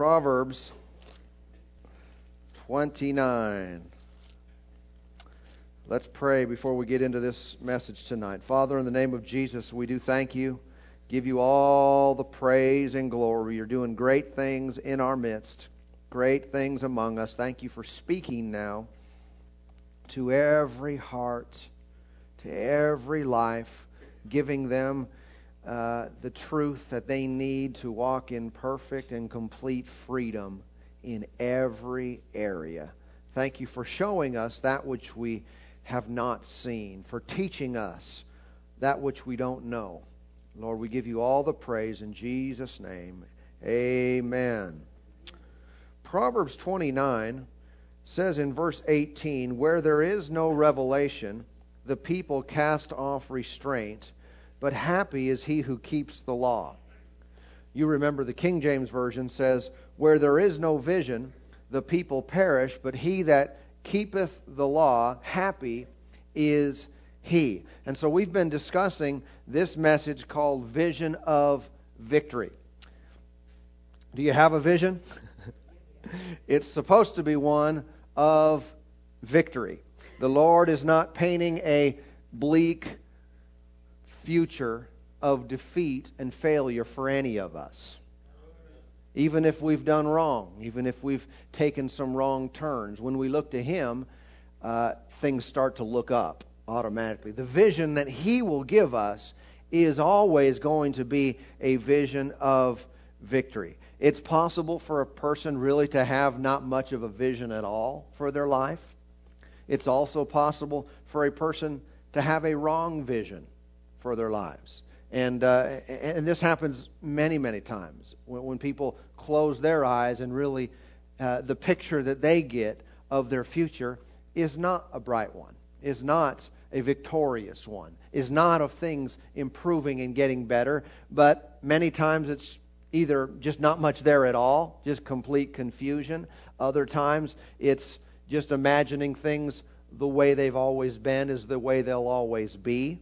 Proverbs 29. Let's pray before we get into this message tonight. Father, in the name of Jesus, we do thank you, give you all the praise and glory. You're doing great things in our midst, great things among us. Thank you for speaking now to every heart, to every life, giving them the truth that they need to walk in perfect and complete freedom in every area. Thank you for showing us that which we have not seen, for teaching us that which we don't know. Lord, we give you all the praise in Jesus' name. Amen. Proverbs 29 says in verse 18, "Where there is no revelation, the people cast off restraint, but happy is he who keeps the law." You remember the King James Version says, "Where there is no vision, the people perish, but he that keepeth the law, happy is he." And so we've been discussing this message called Vision of Victory. Do you have a vision? It's supposed to be one of victory. The Lord is not painting a bleak future of defeat and failure for any of us. Even if we've done wrong, even if we've taken some wrong turns, when we look to Him, things start to look up automatically. The vision that He will give us is always going to be a vision of victory. It's possible for a person really to have not much of a vision at all for their life. It's also possible for a person to have a wrong vision for their lives. And this happens many, many times when people close their eyes and really the picture that they get of their future is not a bright one, is not a victorious one, is not of things improving and getting better, but many times it's either just not much there at all, just complete confusion. Other times it's just imagining things the way they've always been is the way they'll always be.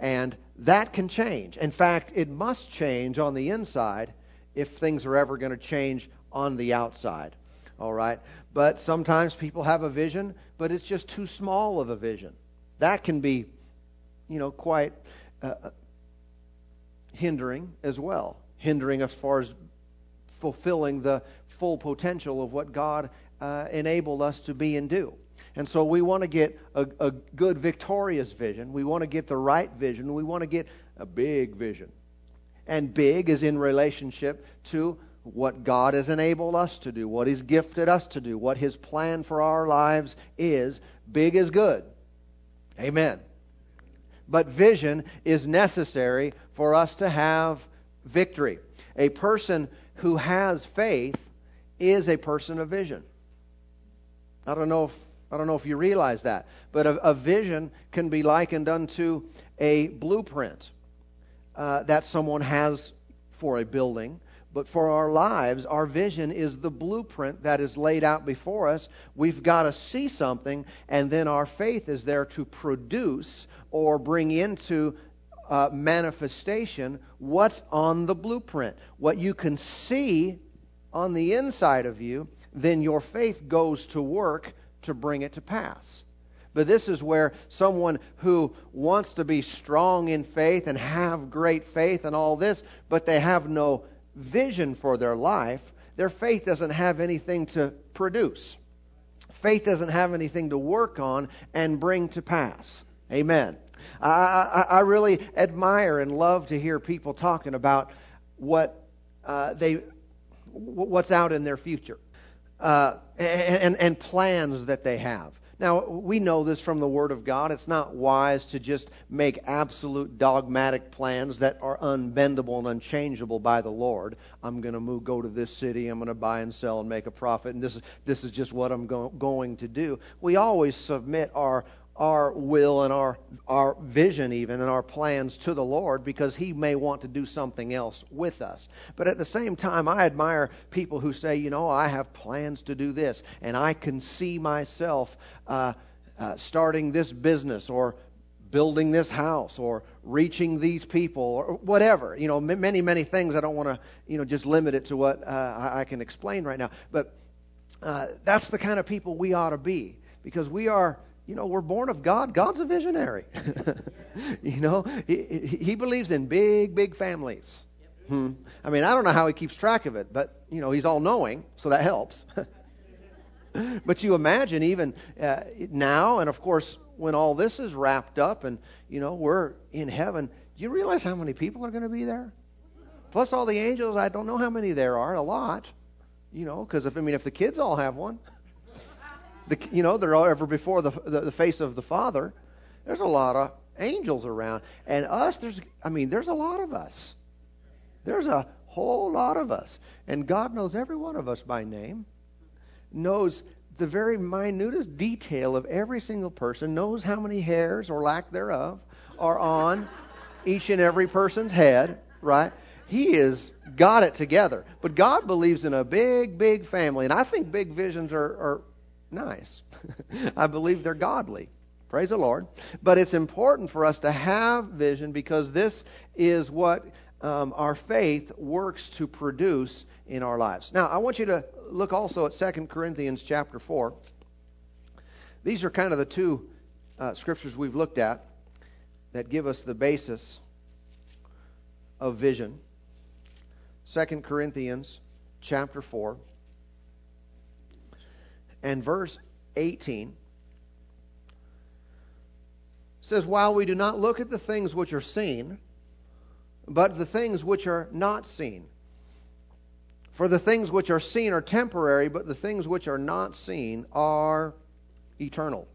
And that can change. In fact, it must change on the inside if things are ever going to change on the outside. All right? But sometimes people have a vision, but it's just too small of a vision. That can be, quite hindering as well. Hindering as far as fulfilling the full potential of what God enabled us to be and do. And so we want to get a good, victorious vision. We want to get the right vision. We want to get a big vision. And big is in relationship to what God has enabled us to do, what He's gifted us to do, what His plan for our lives is. Big is good. Amen. But vision is necessary for us to have victory. A person who has faith is a person of vision. I don't know if you realize that, but a vision can be likened unto a blueprint that someone has for a building. But for our lives, our vision is the blueprint that is laid out before us. We've got to see something, and then our faith is there to produce or bring into manifestation what's on the blueprint. What you can see on the inside of you, then your faith goes to work to bring it to pass. But this is where someone who wants to be strong in faith and have great faith and all this, but they have no vision for their life, their faith doesn't have anything to produce. Faith doesn't have anything to work on and bring to pass. Amen. I really admire and love to hear people talking about what's out in their future. And plans that they have. Now, we know this from the Word of God. It's not wise to just make absolute dogmatic plans that are unbendable and unchangeable by the Lord. I'm going to go to this city. I'm going to buy and sell and make a profit. And this is just what I'm going to do. We always submit our will and our vision even and our plans to the Lord, because He may want to do something else with us. But at the same time, I admire people who say, I have plans to do this, and I can see myself starting this business or building this house or reaching these people or whatever. You know, many, many things. I don't want to, just limit it to what I can explain right now. But that's the kind of people we ought to be, because we are, we're born of God. God's a visionary. He believes in big, big families. I mean, I don't know how he keeps track of it, but, he's all-knowing, so that helps. But you imagine even now, and of course, when all this is wrapped up and, we're in heaven, do you realize how many people are going to be there? Plus all the angels, I don't know how many there are, a lot, because if the kids all have one, they're all ever before the face of the Father, there's a lot of angels around. And us, there's a lot of us. There's a whole lot of us. And God knows every one of us by name, knows the very minutest detail of every single person, knows how many hairs, or lack thereof, are on each and every person's head, right? He has got it together. But God believes in a big, big family. And I think big visions are nice. I believe they're godly. Praise the Lord. But it's important for us to have vision, because this is what our faith works to produce in our lives. Now, I want you to look also at 2 Corinthians chapter 4. These are kind of the two scriptures we've looked at that give us the basis of vision. 2 Corinthians chapter 4 and verse 18 says, "While we do not look at the things which are seen, but the things which are not seen. For the things which are seen are temporary, but the things which are not seen are eternal."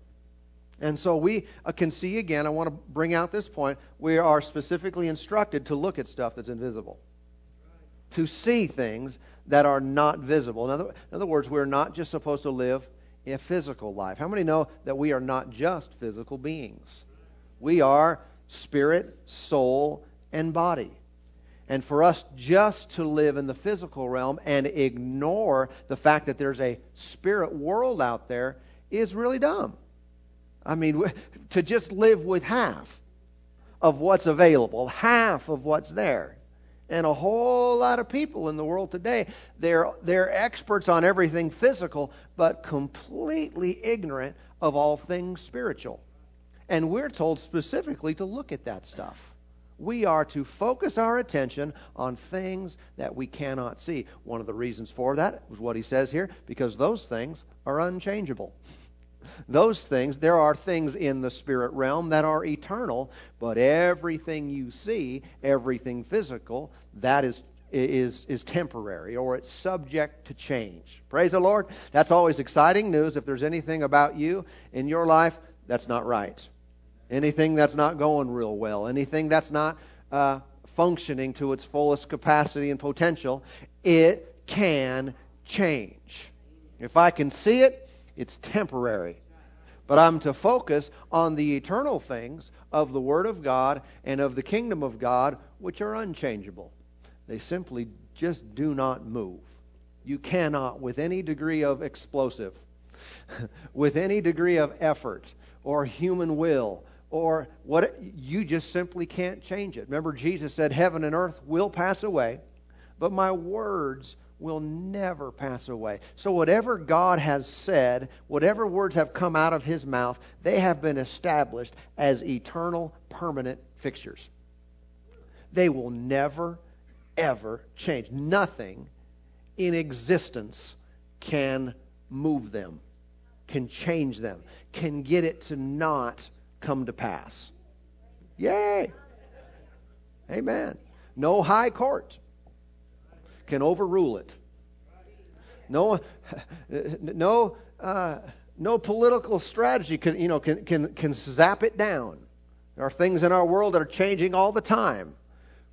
And so we can see again, I want to bring out this point, we are specifically instructed to look at stuff that's invisible. Right. To see things that are not visible. In other words, we're not just supposed to live a physical life. How many know that we are not just physical beings? We are spirit, soul, and body. And for us just to live in the physical realm and ignore the fact that there's a spirit world out there is really dumb. I mean, to just live with half of what's available, half of what's there. And a whole lot of people in the world today, they're experts on everything physical, but completely ignorant of all things spiritual. And we're told specifically to look at that stuff. We are to focus our attention on things that we cannot see. One of the reasons for that is what he says here, because those things are unchangeable. There are things in the spirit realm that are eternal, but everything you see, everything physical, that is temporary, or it's subject to change. Praise the Lord. That's always exciting news. If there's anything about you in your life that's not right, anything that's not going real well, anything that's not functioning to its fullest capacity and potential, it can change. If I can see it, it's temporary. But I'm to focus on the eternal things of the Word of God and of the kingdom of God, which are unchangeable. They simply just do not move. You cannot, with any degree of explosive, with any degree of effort or human will, or what, you just simply can't change it. Remember, Jesus said, "Heaven and earth will pass away, but my words will never pass away." So whatever God has said, whatever words have come out of his mouth, they have been established as eternal, permanent fixtures. They will never, ever change. Nothing in existence can move them, can change them, can get it to not come to pass. Yay! Amen. No high court can overrule it. No political strategy can zap it down. There are things in our world that are changing all the time,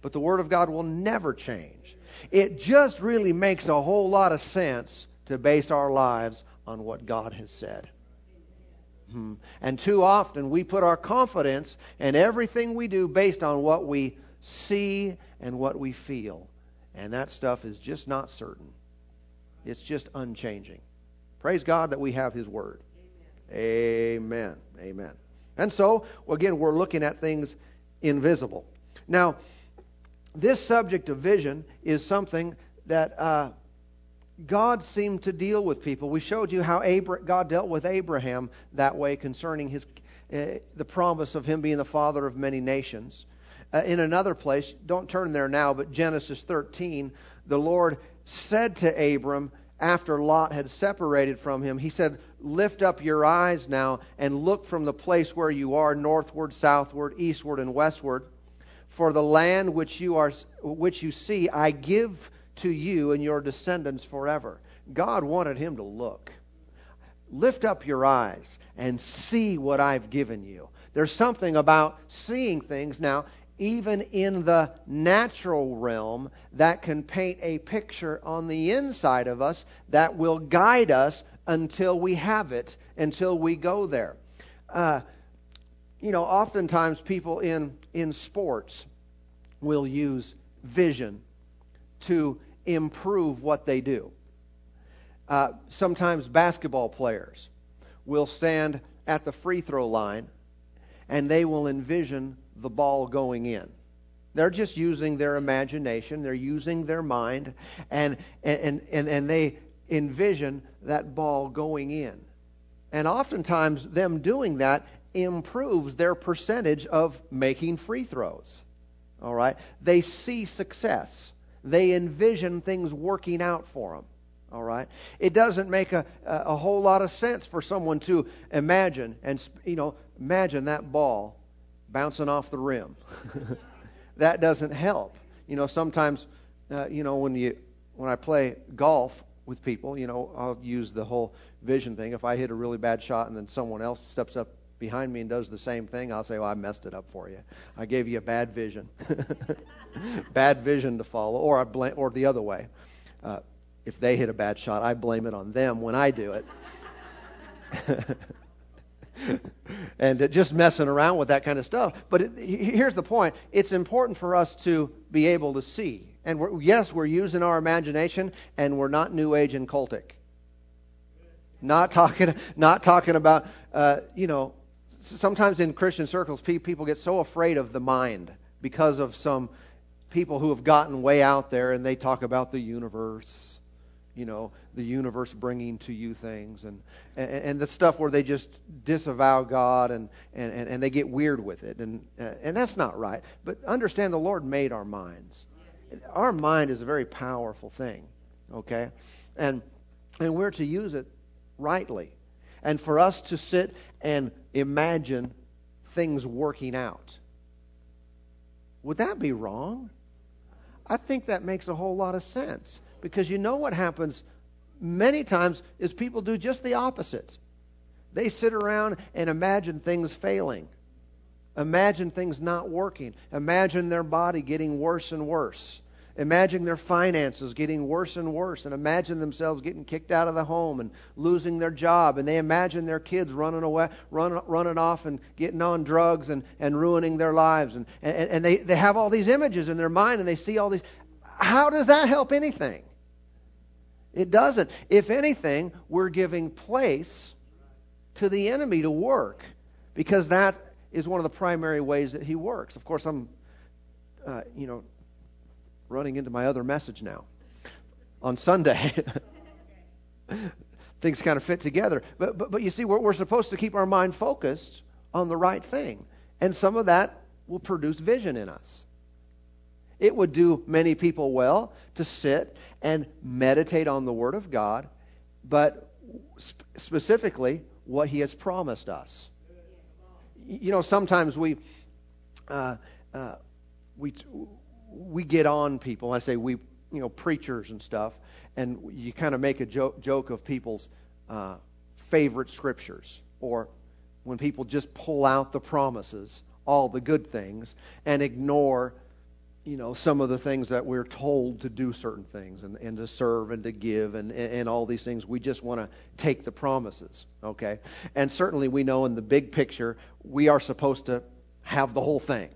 but the Word of God will never change. It just really makes a whole lot of sense to base our lives on what God has said. And too often we put our confidence in everything we do based on what we see and what we feel. And that stuff is just not certain. It's just unchanging. Praise God that we have His Word. Amen. Amen. Amen. And so, again, we're looking at things invisible. Now, this subject of vision is something that God seemed to deal with people. We showed you how God dealt with Abraham that way concerning his the promise of him being the father of many nations. In another place, don't turn there now, but Genesis 13, the Lord said to Abram, after Lot had separated from him, he said, "Lift up your eyes now and look from the place where you are, northward, southward, eastward, and westward. For the land which you see, I give to you and your descendants forever." God wanted him to look. Lift up your eyes and see what I've given you. There's something about seeing things now, even in the natural realm, that can paint a picture on the inside of us that will guide us until we have it, until we go there. Oftentimes people in sports will use vision to improve what they do. Sometimes basketball players will stand at the free throw line and they will envision the ball going in. They're just using their imagination. They're using their mind, and they envision that ball going in. And oftentimes them doing that improves their percentage of making free throws. All right? They see success. They envision things working out for them. All right. It doesn't make a whole lot of sense for someone to imagine imagine that ball bouncing off the rim. That doesn't help. Sometimes when I play golf with people, I'll use the whole vision thing. If I hit a really bad shot and then someone else steps up behind me and does the same thing, I'll say, "Well, I messed it up for you. I gave you a bad vision." Bad vision to follow, or I blame, or the other way. If they hit a bad shot, I blame it on them when I do it. And just messing around with that kind of stuff. But here's the point. It's important for us to be able to see. And we're using our imagination, and we're not New Age and cultic. Not talking about, sometimes in Christian circles, people get so afraid of the mind because of some people who have gotten way out there, and they talk about the universe, the universe bringing to you things, and the stuff where they just disavow God and they get weird with it, and that's not right. But understand, the Lord made our minds. Our mind is a very powerful thing, okay, and we're to use it rightly, and for us to sit and imagine things working out. Would that be wrong? I think that makes a whole lot of sense, because what happens many times is people do just the opposite. They sit around and imagine things failing, imagine things not working, imagine their body getting worse and worse, imagine their finances getting worse and worse, and imagine themselves getting kicked out of the home and losing their job, and they imagine their kids running off and getting on drugs and ruining their lives, and they have all these images in their mind, and they see all these. How does that help anything? It doesn't. If anything, we're giving place to the enemy to work, because that is one of the primary ways that he works. Of course, I'm running into my other message now on Sunday. Things kind of fit together, but you see, we're supposed to keep our mind focused on the right thing, and some of that will produce vision in us. It would do many people well to sit and meditate on the Word of God, but specifically what He has promised us. Sometimes we get on people. I say preachers and stuff, and you kind of make a joke of people's favorite scriptures, or when people just pull out the promises, all the good things, and ignore, some of the things that we're told to do, certain things, and to serve and to give and all these things. We just want to take the promises, okay? And certainly we know in the big picture, we are supposed to have the whole thing.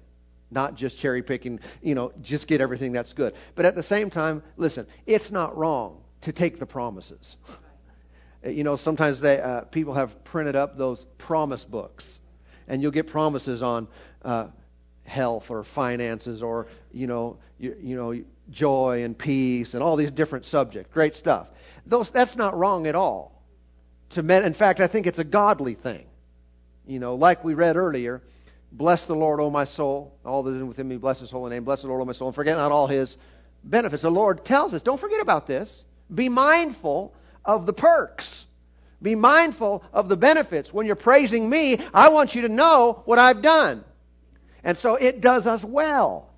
Not just cherry picking, just get everything that's good. But at the same time, listen, it's not wrong to take the promises. Sometimes people have printed up those promise books, and you'll get promises on health or finances or, joy and peace and all these different subjects. Great stuff. That's not wrong at all. In fact, I think it's a godly thing. Like we read earlier, bless the Lord, O my soul. All that is within me, bless his holy name. Bless the Lord, O my soul, and forget not all his benefits. The Lord tells us, don't forget about this. Be mindful of the perks. Be mindful of the benefits. When you're praising me, I want you to know what I've done. And so it does us well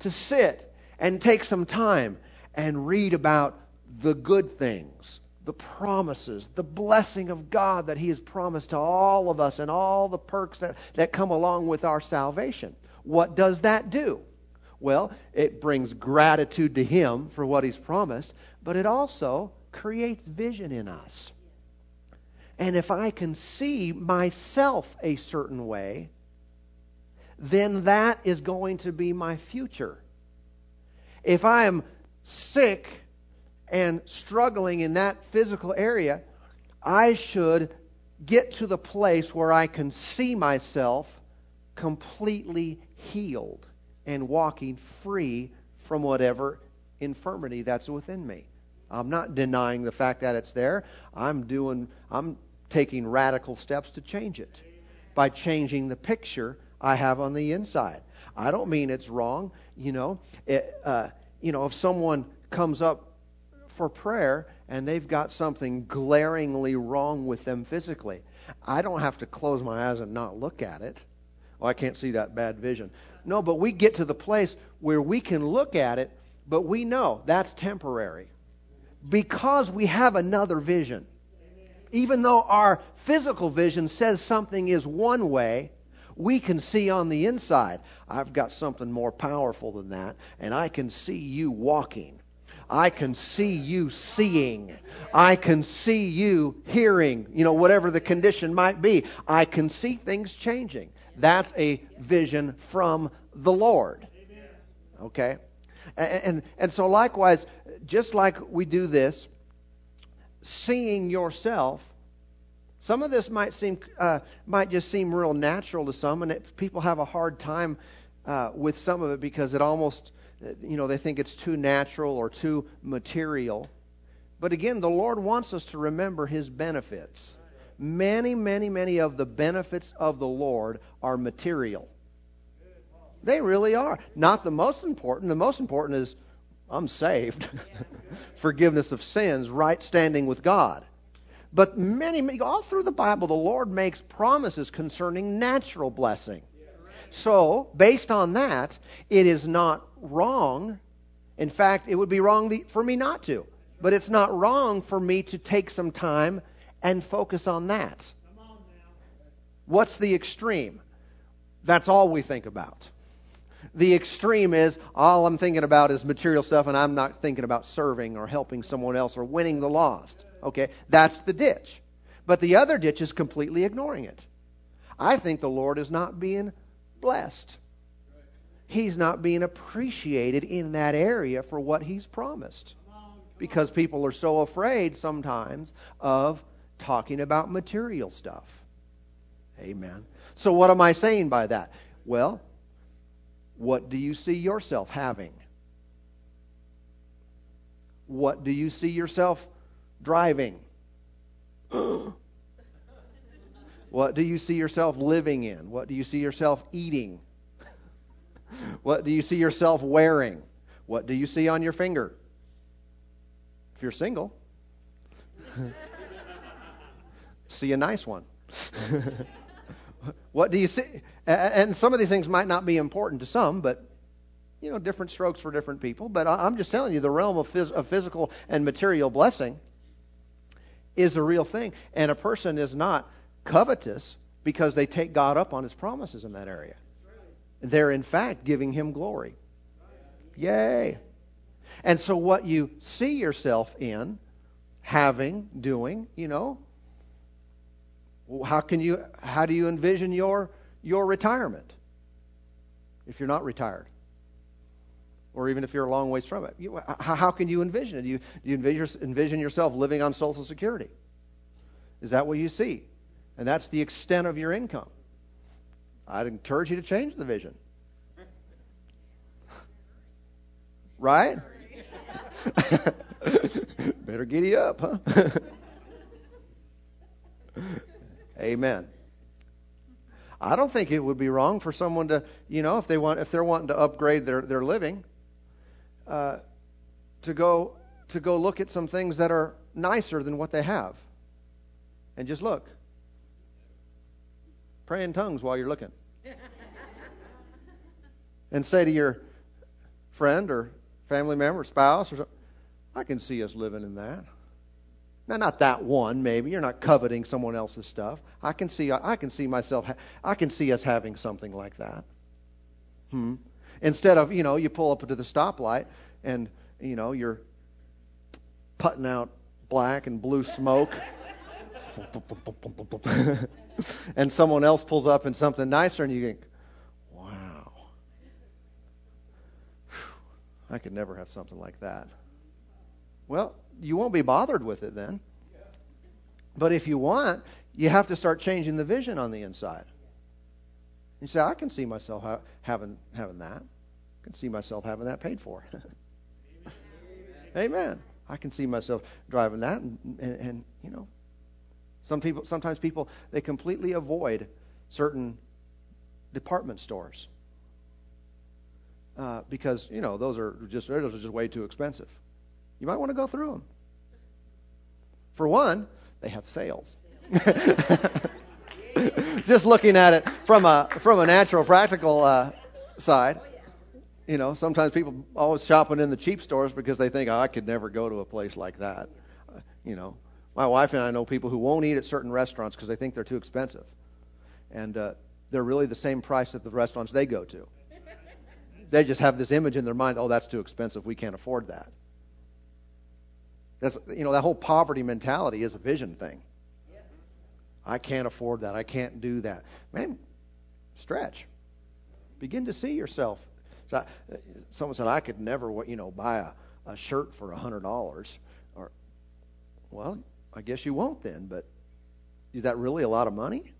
to sit and take some time and read about the good things, the promises, the blessing of God that he has promised to all of us and all the perks that come along with our salvation. What does that do? Well, it brings gratitude to him for what he's promised, but it also creates vision in us. And if I can see myself a certain way, then that is going to be my future. If I am sick and struggling in that physical area, I should get to the place where I can see myself completely healed and walking free from whatever infirmity that's within me. I'm not denying the fact that it's there. I'm taking radical steps to change it by changing the picture I have on the inside. I don't mean it's wrong. If someone comes up for prayer and they've got something glaringly wrong with them physically, I don't have to close my eyes and not look at it. Oh, I can't see that, bad vision. No, but we get to the place where we can look at it, but we know that's temporary, because we have another vision. Even though our physical vision says something is one way, we can see on the inside, I've got something more powerful than that, and I can see you walking. I can see you seeing. I can see you hearing, whatever the condition might be. I can see things changing. That's a vision from the Lord. Okay? And so likewise, just like we do this, seeing yourself, some of this might just seem real natural to some, and people have a hard time with some of it because it almost, they think it's too natural or too material. But again, the Lord wants us to remember his benefits. Many, many, many of the benefits of the Lord are material. They really are. Not the most important. The most important is I'm saved. Forgiveness of sins, right standing with God. But many, all through the Bible, the Lord makes promises concerning natural blessing. So, based on that, it is not wrong. In fact, it would be wrong for me not to. But it's not wrong for me to take some time and focus on that. What's the extreme? That's all we think about. The extreme is all I'm thinking about is material stuff, and I'm not thinking about serving or helping someone else or winning the lost. Okay, that's the ditch. But the other ditch is completely ignoring it. I think the Lord is not being blessed. He's not being appreciated in that area for what he's promised, because people are so afraid sometimes of talking about material stuff. Amen. So what am I saying by that? Well, what do you see yourself having? What do you see yourself driving? What do you see yourself living in? What do you see yourself eating? What do you see yourself wearing? What do you see on your finger? If you're single, see a nice one. What do you see? And some of these things might not be important to some, but different strokes for different people. But I'm just telling you, the realm of physical and material blessing is a real thing. And a person is not covetous because they take God up on his promises in that area. They're, in fact, giving him glory. Yay! And so what you see yourself in, having, doing, how do you envision your retirement if you're not retired, or even if you're a long ways from it? How can you envision it? Do you envision yourself living on Social Security? Is that what you see? And that's the extent of your income. I'd encourage you to change the vision. Right? Better giddy up, huh? Amen. I don't think it would be wrong for someone to, if they're wanting to upgrade their living, to go look at some things that are nicer than what they have, and just look. Pray in tongues while you're looking, and say to your friend or family member, spouse, or something, I can see us living in that. Now, not that one, maybe. You're not coveting someone else's stuff. I can see us having something like that. Instead of, you pull up to the stoplight and, you're putting out black and blue smoke. And someone else pulls up in something nicer and you think, wow. I could never have something like that. Well, you won't be bothered with it then. But if you want, you have to start changing the vision on the inside. You say, I can see myself having that. I can see myself having that paid for. Amen. Amen. I can see myself driving that, and sometimes people they completely avoid certain department stores because those are just way too expensive. You might want to go through them. For one, they have sales. Just looking at it from a natural, practical side, sometimes people always shopping in the cheap stores because they think, I could never go to a place like that. My wife and I know people who won't eat at certain restaurants because they think they're too expensive, and they're really the same price at the restaurants they go to. They just have this image in their mind, oh, that's too expensive, we can't afford that. That's, that whole poverty mentality is a vision thing. Yeah. I can't afford that. I can't do that. Man, stretch. Begin to see yourself. So someone said, I could never, buy a shirt for $100. Or, well, I guess you won't then, but is that really a lot of money?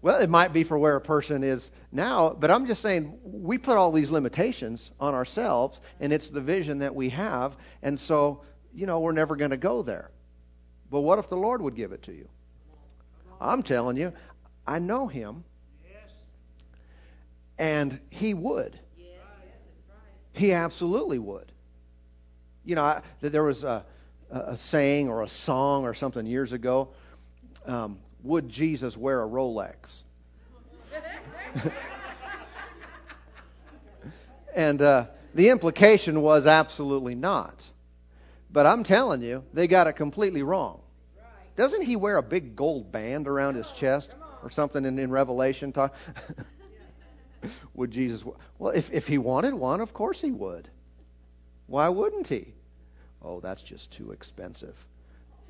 Well, it might be for where a person is now, but I'm just saying we put all these limitations on ourselves, and it's the vision that we have, and so, we're never going to go there. But what if the Lord would give it to you? I'm telling you, I know Him, and He would. He absolutely would. There was a saying or a song or something years ago, would Jesus wear a Rolex? And the implication was absolutely not. But I'm telling you, they got it completely wrong. Doesn't He wear a big gold band around His chest or something in Revelation? Would Jesus? Well, if He wanted one, of course He would. Why wouldn't He? Oh, that's just too expensive.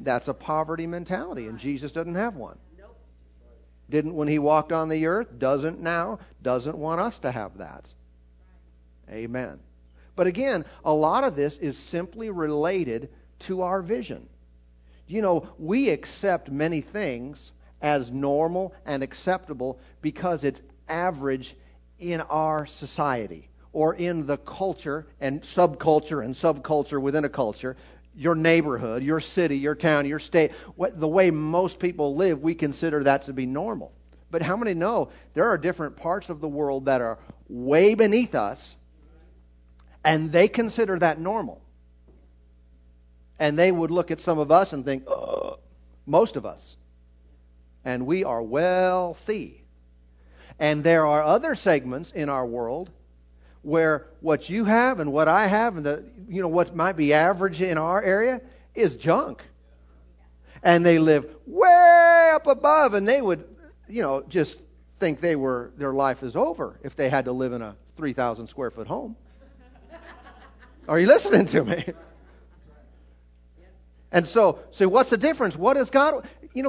That's a poverty mentality, and Jesus doesn't have one. Nope. Didn't when He walked on the earth, doesn't now, doesn't want us to have that. Amen. But again, a lot of this is simply related to our vision. We accept many things as normal and acceptable because it's average in our society or in the culture and subculture within a culture. Your neighborhood, your city, your town, your state, the way most people live, we consider that to be normal. But how many know there are different parts of the world that are way beneath us, and they consider that normal? And they would look at some of us and think, oh, most of us, and we are wealthy. And there are other segments in our world where what you have and what I have and what might be average in our area is junk. And they live way up above, and they would, just think their life is over if they had to live in a 3,000 square foot home. Are you listening to me? And so what's the difference? What is God?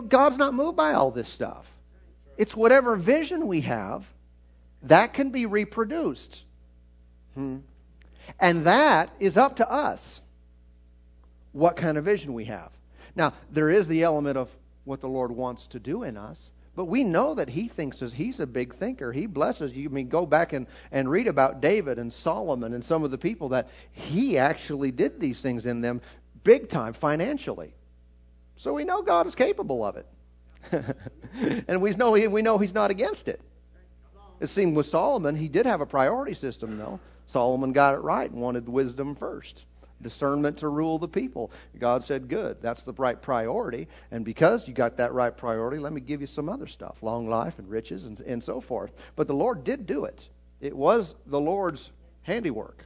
God's not moved by all this stuff. It's whatever vision we have that can be reproduced. And that is up to us, what kind of vision we have. Now, there is the element of what the Lord wants to do in us, But we know that he thinks he's a big thinker. He blesses you. I mean, go back and read about David and Solomon and some of the people that he actually did these things in them big time financially. So we know God is capable of it. And we know he's not against it. It seemed with Solomon, he did have a priority system, though. Solomon got it right and wanted wisdom first. Discernment to rule the people. God said, good, that's the right priority. And because you got that right priority, let me give you some other stuff, long life and riches and so forth. But the Lord did do it. It was the Lord's handiwork.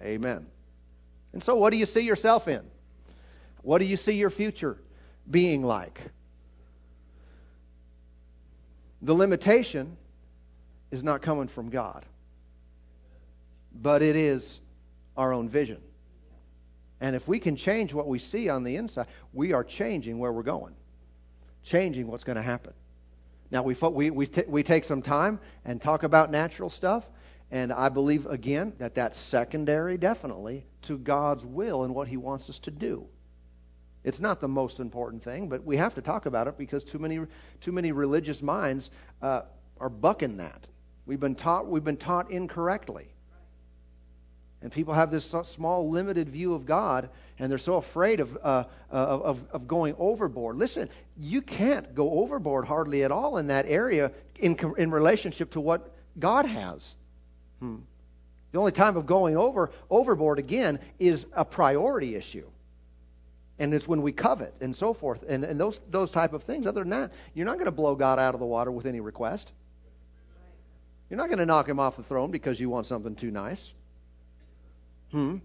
Amen. And so what do you see yourself in? What do you see your future being like? The limitation is not coming from God, but it is our own vision. And if we can change what we see on the inside, we are changing where we're going, changing what's going to happen. Now, we take some time and talk about natural stuff, and I believe, again, that that's secondary, definitely, to God's will and what he wants us to do. It's not the most important thing, but we have to talk about it because too many religious minds are bucking that. We've been taught incorrectly. And people have this small, limited view of God, and they're so afraid of going overboard. Listen, you can't go overboard hardly at all in that area in relationship to what God has. The only time of going overboard again is a priority issue, and it's when we covet and so forth, and those type of things. Other than that, you're not going to blow God out of the water with any request. You're not going to knock him off the throne because you want something too nice. You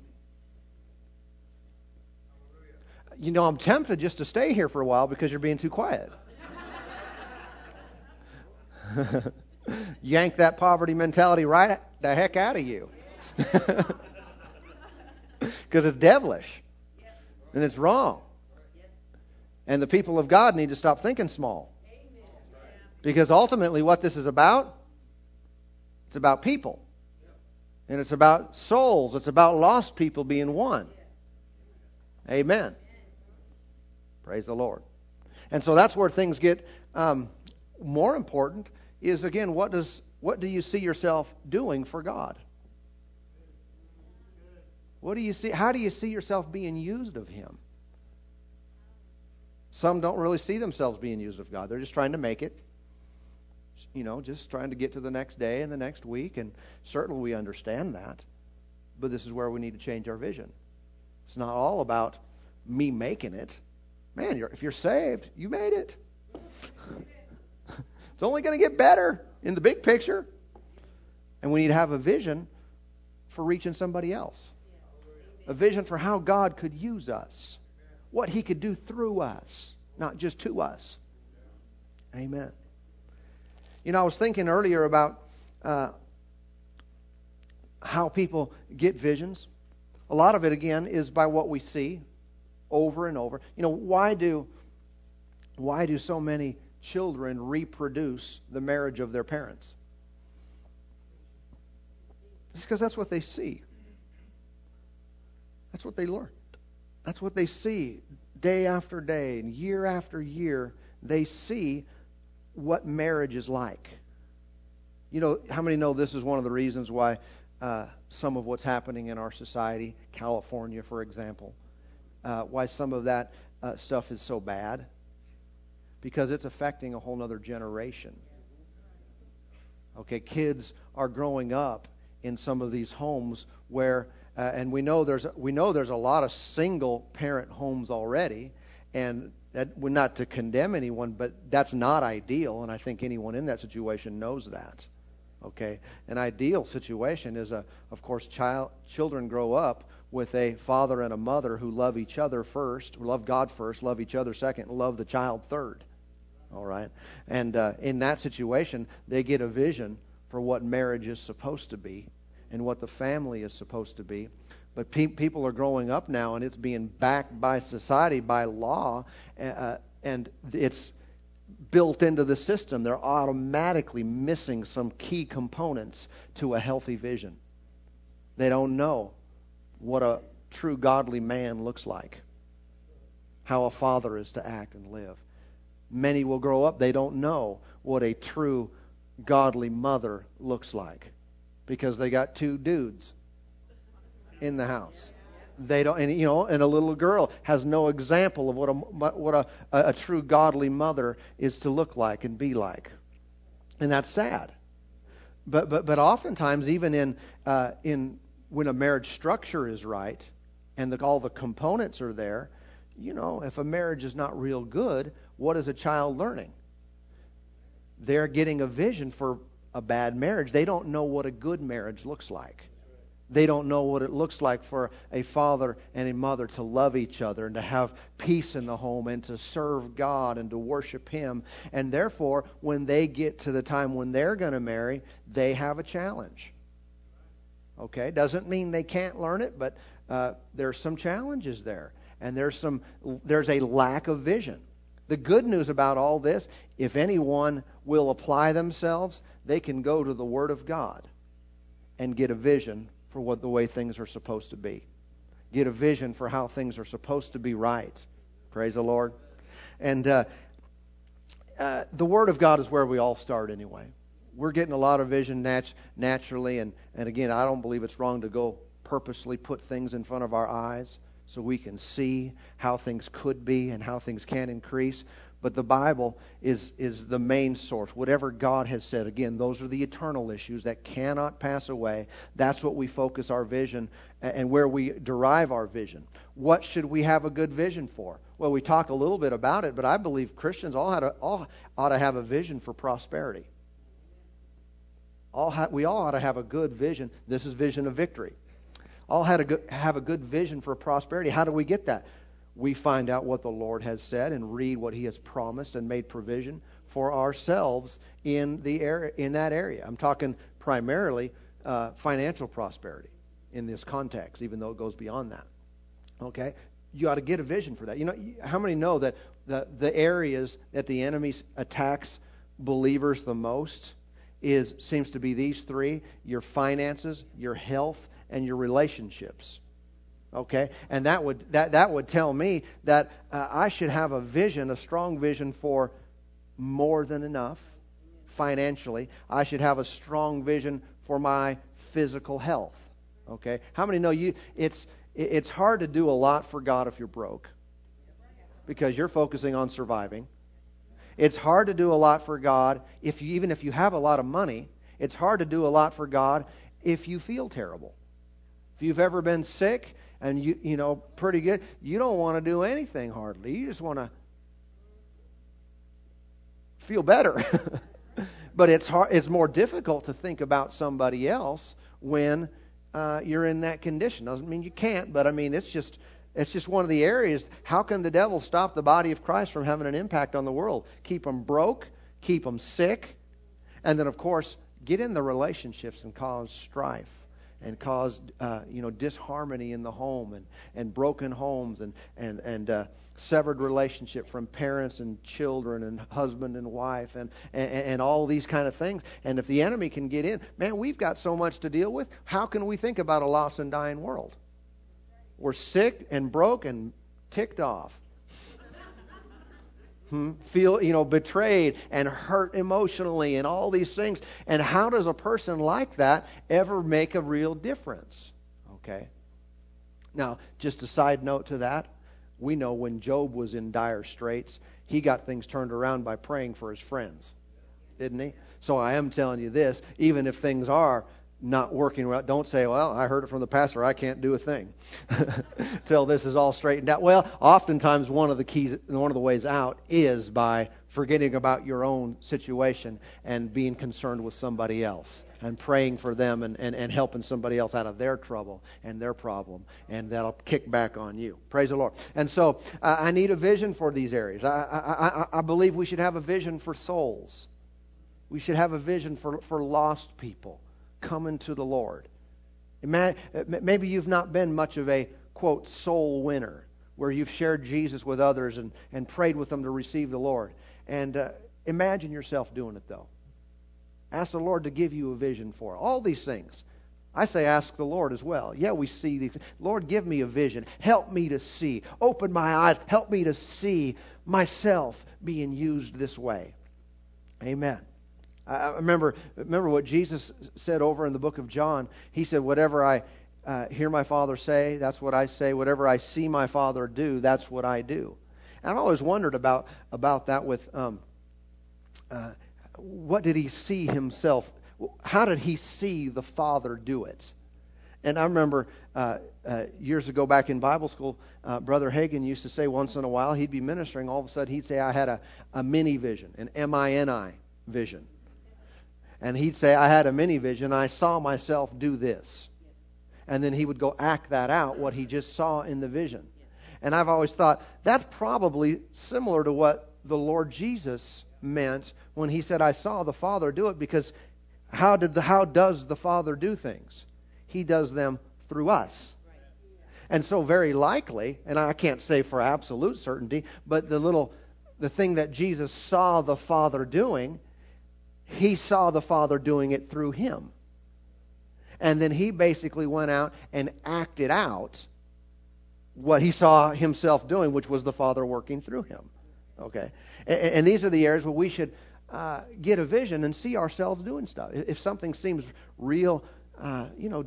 know, I'm tempted just to stay here for a while because you're being too quiet. Yank that poverty mentality right the heck out of you. Because it's devilish. And it's wrong. And the people of God need to stop thinking small. Because ultimately what this is about, it's about people. And it's about souls. It's about lost people being one. Amen. Praise the Lord. And so that's where things get more important is, again, what do you see yourself doing for God? What do you see? How do you see yourself being used of him? Some don't really see themselves being used of God. They're just trying to make it. You know, just trying to get to the next day and the next week, and certainly we understand that. But this is where we need to change our vision. It's not all about me making it. Man, if you're saved, you made it. It's only going to get better in the big picture. And we need to have a vision for reaching somebody else. A vision for how God could use us. What he could do through us, not just to us. Amen. You know, I was thinking earlier about how people get visions. A lot of it, again, is by what we see over and over. You know, why do so many children reproduce the marriage of their parents? It's because that's what they see. That's what they learned. That's what they see day after day and year after year. They see what marriage is like. You know, how many know this is one of the reasons why some of what's happening in our society, California, for example, why some of that stuff is so bad? Because it's affecting a whole other generation. Okay, kids are growing up in some of these homes where, and we know there's a lot of single parent homes already, and that, we're not to condemn anyone, but that's not ideal, and I think anyone in that situation knows that. Okay, an ideal situation is, children grow up with a father and a mother who love each other first, love God first, love each other second, and love the child third. All right, and in that situation, they get a vision for what marriage is supposed to be and what the family is supposed to be. But people are growing up now, and it's being backed by society, by law, and it's built into the system. They're automatically missing some key components to a healthy vision. They don't know what a true godly man looks like, how a father is to act and live. Many will grow up, they don't know what a true godly mother looks like because they got two dudes in the house. They don't, and you know, and a little girl has no example of what a true godly mother is to look like and be like, and that's sad. But oftentimes, even in when a marriage structure is right and all the components are there, you know, if a marriage is not real good, what is a child learning? They're getting a vision for a bad marriage. They don't know what a good marriage looks like. They don't know what it looks like for a father and a mother to love each other and to have peace in the home and to serve God and to worship Him. And therefore, when they get to the time when they're going to marry, they have a challenge. Okay? Doesn't mean they can't learn it, but there's some challenges there. And there's a lack of vision. The good news about all this, if anyone will apply themselves, they can go to the Word of God and get a vision for what the way things are supposed to be. Get a vision for how things are supposed to be right. Praise the Lord. And the Word of God is where we all start anyway. We're getting a lot of vision naturally. And again, I don't believe it's wrong to go purposely put things in front of our eyes so we can see how things could be and how things can increase. But the Bible is the main source. Whatever God has said, again, those are the eternal issues that cannot pass away. That's what we focus our vision and where we derive our vision. What should we have a good vision for? Well, we talk a little bit about it, but I believe Christians all ought to have a vision for prosperity. We all ought to have a good vision. This is vision of victory. All had have a good vision for prosperity. How do we get that? We find out what the Lord has said and read what He has promised and made provision for ourselves in that area. I'm talking primarily financial prosperity in this context, even though it goes beyond that. Okay, you ought to get a vision for that. You know, how many know that the areas that the enemy attacks believers the most seems to be these three: your finances, your health, and your relationships. Okay, and that would tell me that I should have a vision, a strong vision for more than enough financially. I should have a strong vision for my physical health. Okay, how many know you? It's hard to do a lot for God if you're broke, because you're focusing on surviving. It's hard to do a lot for God even if you have a lot of money. It's hard to do a lot for God if you feel terrible. If you've ever been sick, and you know pretty good, you don't want to do anything hardly. You just want to feel better. But it's hard. It's more difficult to think about somebody else when you're in that condition. Doesn't mean you can't, but I mean it's just one of the areas. How can the devil stop the body of Christ from having an impact on the world? Keep them broke, keep them sick, and then of course get in the relationships and cause strife. And caused disharmony in the home and broken homes and severed relationship from parents and children and husband and wife and all these kind of things. And if the enemy can get in, man, we've got so much to deal with. How can we think about a lost and dying world? We're sick and broke and ticked off. Feel betrayed and hurt emotionally and all these things. And how does a person like that ever make a real difference? Okay. Now, just a side note to that, we know when Job was in dire straits, he got things turned around by praying for his friends, didn't he? So I am telling you this, even if things are not working well, don't say, well, I heard it from the pastor, I can't do a thing till this is all straightened out. Well, oftentimes one of the ways out is by forgetting about your own situation and being concerned with somebody else and praying for them and helping somebody else out of their trouble and their problem, and that'll kick back on you. Praise the Lord. And so I need a vision for these areas. I believe we should have a vision for souls. We should have a vision for lost people coming to the Lord. Maybe you've not been much of a, quote, soul winner, where you've shared Jesus with others and prayed with them to receive the Lord. And imagine yourself doing it, though. Ask the Lord to give you a vision for it. All these things. I say ask the Lord as well. Yeah, we see these. Lord, give me a vision. Help me to see. Open my eyes. Help me to see myself being used this way. Amen. I remember what Jesus said over in the book of John. He said, whatever I hear my Father say, that's what I say. Whatever I see my Father do, that's what I do. And I've always wondered about that with what did he see himself? How did he see the Father do it? And I remember years ago back in Bible school, Brother Hagin used to say once in a while, he'd be ministering, all of a sudden he'd say, I had a mini vision, an M-I-N-I vision. And he'd say, I had a mini vision, I saw myself do this. And then he would go act that out, what he just saw in the vision. And I've always thought, that's probably similar to what the Lord Jesus meant when he said, I saw the Father do it, because how does the Father do things? He does them through us. And so very likely, and I can't say for absolute certainty, but the thing that Jesus saw the Father doing, he saw the Father doing it through him. And then he basically went out and acted out what he saw himself doing, which was the Father working through him. Okay. And these are the areas where we should get a vision and see ourselves doing stuff. If something seems real,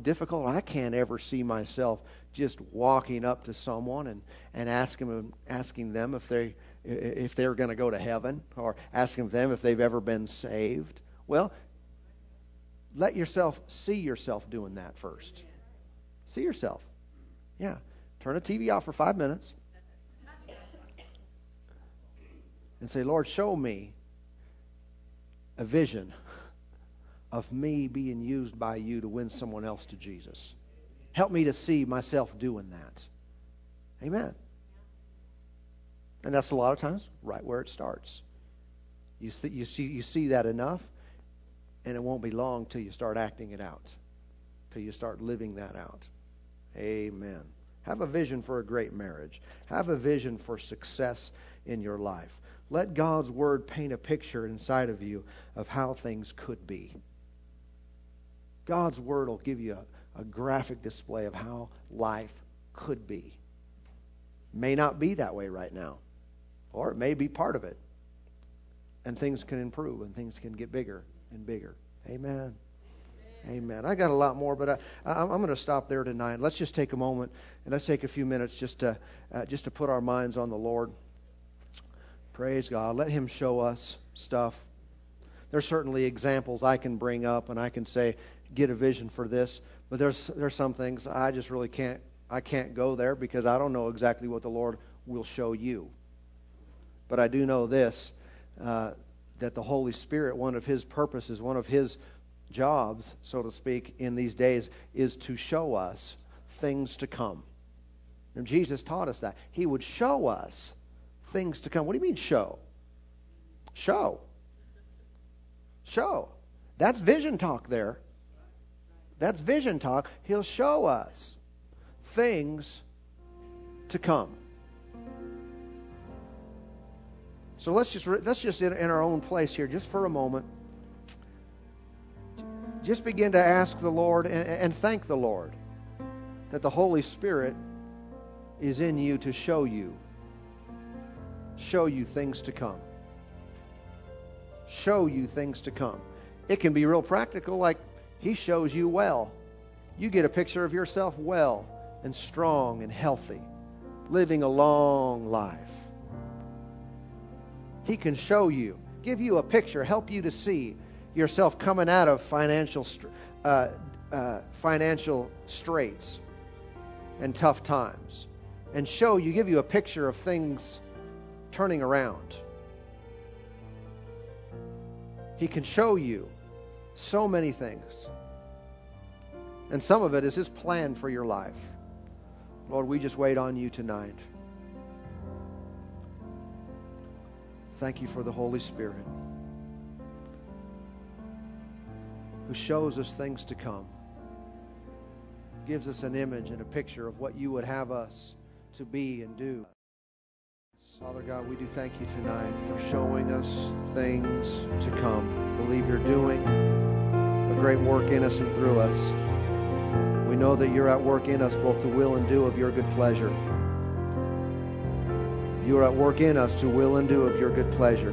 difficult, I can't ever see myself just walking up to someone and asking them if they're going to go to heaven, or asking them if they've ever been saved. Well, let yourself see yourself doing that first. See yourself. Yeah. Turn the TV off for 5 minutes and say, Lord, show me a vision of me being used by you to win someone else to Jesus. Help me to see myself doing that. Amen. And that's a lot of times right where it starts. You see that enough, and it won't be long till you start acting it out, till you start living that out. Amen. Have a vision for a great marriage. Have a vision for success in your life. Let God's Word paint a picture inside of you of how things could be. God's Word will give you a graphic display of how life could be. May not be that way right now, or it may be part of it. And things can improve, and things can get bigger and bigger. Amen. Amen. I got a lot more, but I'm going to stop there tonight. Let's just take a moment, and let's take a few minutes just to put our minds on the Lord. Praise God. Let him show us stuff. There's certainly examples I can bring up, and I can say, get a vision for this. But there's some things I just really can't go there, because I don't know exactly what the Lord will show you. But I do know this, that the Holy Spirit, one of his purposes, one of his jobs, so to speak, in these days, is to show us things to come. And Jesus taught us that. He would show us things to come. What do you mean show? Show. That's vision talk there. That's vision talk. He'll show us things to come. So let's just in our own place here, just for a moment, just begin to ask the Lord and thank the Lord that the Holy Spirit is in you to show you things to come. Show you things to come. It can be real practical, like he shows you well. You get a picture of yourself well and strong and healthy, living a long life. He can show you, give you a picture, help you to see yourself coming out of financial straits and tough times, and give you a picture of things turning around. He can show you so many things. And some of it is his plan for your life. Lord, we just wait on you tonight. Thank you for the Holy Spirit who shows us things to come, gives us an image and a picture of what you would have us to be and do. Father God, we do thank you tonight for showing us things to come. I believe you're doing a great work in us and through us. We know that you're at work in us, both to will and do of your good pleasure. You are at work in us to will and do of your good pleasure.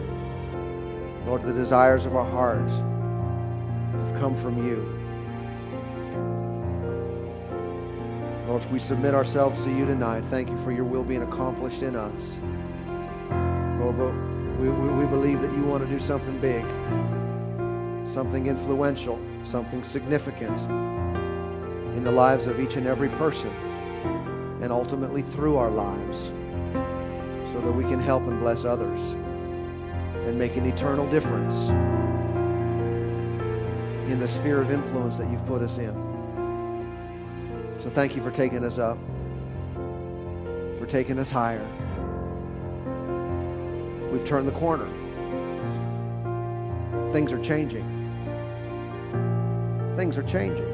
Lord, the desires of our hearts have come from you. Lord, we submit ourselves to you tonight. Thank you for your will being accomplished in us. Lord, we believe that you want to do something big, something influential, something significant in the lives of each and every person, and ultimately through our lives, so that we can help and bless others and make an eternal difference in the sphere of influence that you've put us in. So thank you for taking us up, for taking us higher. We've turned the corner. Things are changing. Things are changing.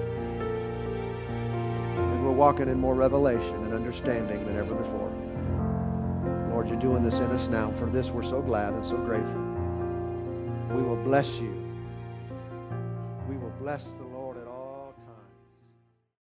And we're walking in more revelation and understanding than ever before. Lord, you're doing this in us now. For this, we're so glad and so grateful. We will bless you. We will bless the Lord.